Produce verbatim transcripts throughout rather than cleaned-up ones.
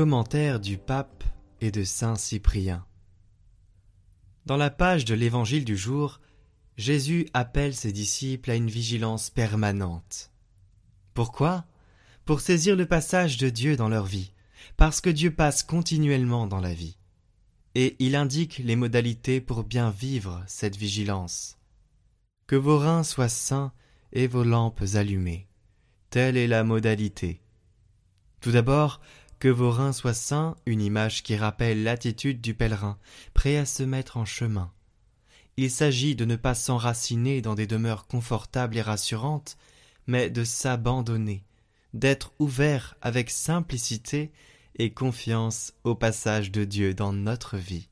Commentaire du Pape et de Saint Cyprien. Dans la page de l'Évangile du jour, Jésus appelle ses disciples à une vigilance permanente. Pourquoi ? Pour saisir le passage de Dieu dans leur vie, parce que Dieu passe continuellement dans la vie. Et il indique les modalités pour bien vivre cette vigilance. Que vos reins soient sains et vos lampes allumées. Telle est la modalité. Tout d'abord, que vos reins soient sains, une image qui rappelle l'attitude du pèlerin, prêt à se mettre en chemin. Il s'agit de ne pas s'enraciner dans des demeures confortables et rassurantes, mais de s'abandonner, d'être ouvert avec simplicité et confiance au passage de Dieu dans notre vie,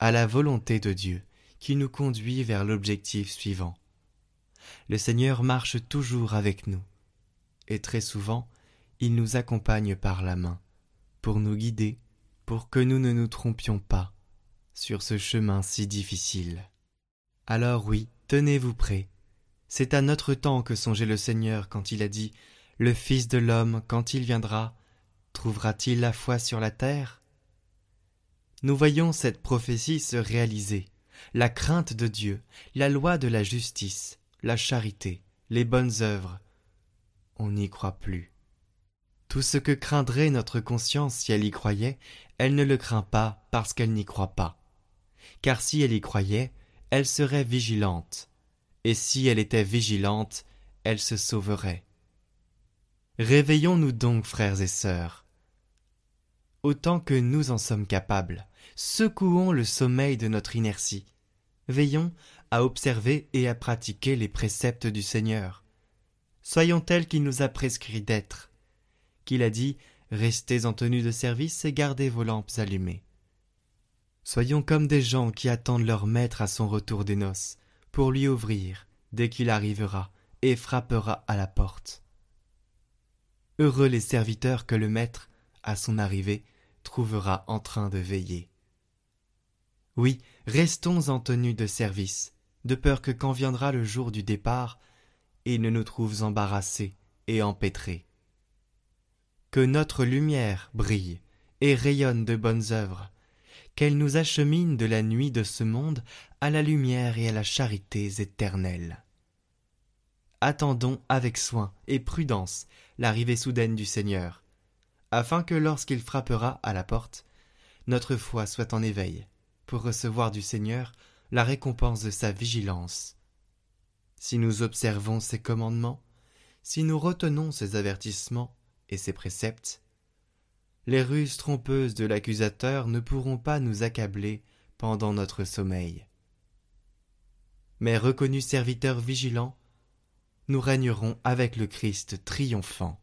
à la volonté de Dieu qui nous conduit vers l'objectif suivant. Le Seigneur marche toujours avec nous, et très souvent, il nous accompagne par la main, pour nous guider, pour que nous ne nous trompions pas sur ce chemin si difficile. Alors oui, tenez-vous prêts. C'est à notre temps que songeait le Seigneur quand il a dit « Le Fils de l'homme, quand il viendra, trouvera-t-il la foi sur la terre ?» Nous voyons cette prophétie se réaliser, la crainte de Dieu, la loi de la justice, la charité, les bonnes œuvres. On n'y croit plus. Tout ce que craindrait notre conscience si elle y croyait, elle ne le craint pas parce qu'elle n'y croit pas. Car si elle y croyait, elle serait vigilante. Et si elle était vigilante, elle se sauverait. Réveillons-nous donc, frères et sœurs. Autant que nous en sommes capables, secouons le sommeil de notre inertie. Veillons à observer et à pratiquer les préceptes du Seigneur. Soyons tels qu'il nous a prescrit d'être. Qu'il a dit « Restez en tenue de service et gardez vos lampes allumées ». Soyons comme des gens qui attendent leur maître à son retour des noces, pour lui ouvrir, dès qu'il arrivera, et frappera à la porte. Heureux les serviteurs que le maître, à son arrivée, trouvera en train de veiller. Oui, restons en tenue de service, de peur que quand viendra le jour du départ, il ne nous trouve embarrassés et empêtrés. Que notre lumière brille et rayonne de bonnes œuvres, qu'elle nous achemine de la nuit de ce monde à la lumière et à la charité éternelle. Attendons avec soin et prudence l'arrivée soudaine du Seigneur, afin que lorsqu'il frappera à la porte, notre foi soit en éveil, pour recevoir du Seigneur la récompense de sa vigilance. Si nous observons ses commandements, si nous retenons ses avertissements, et ses préceptes, les ruses trompeuses de l'accusateur ne pourront pas nous accabler pendant notre sommeil. Mais reconnus serviteurs vigilants, nous régnerons avec le Christ triomphant.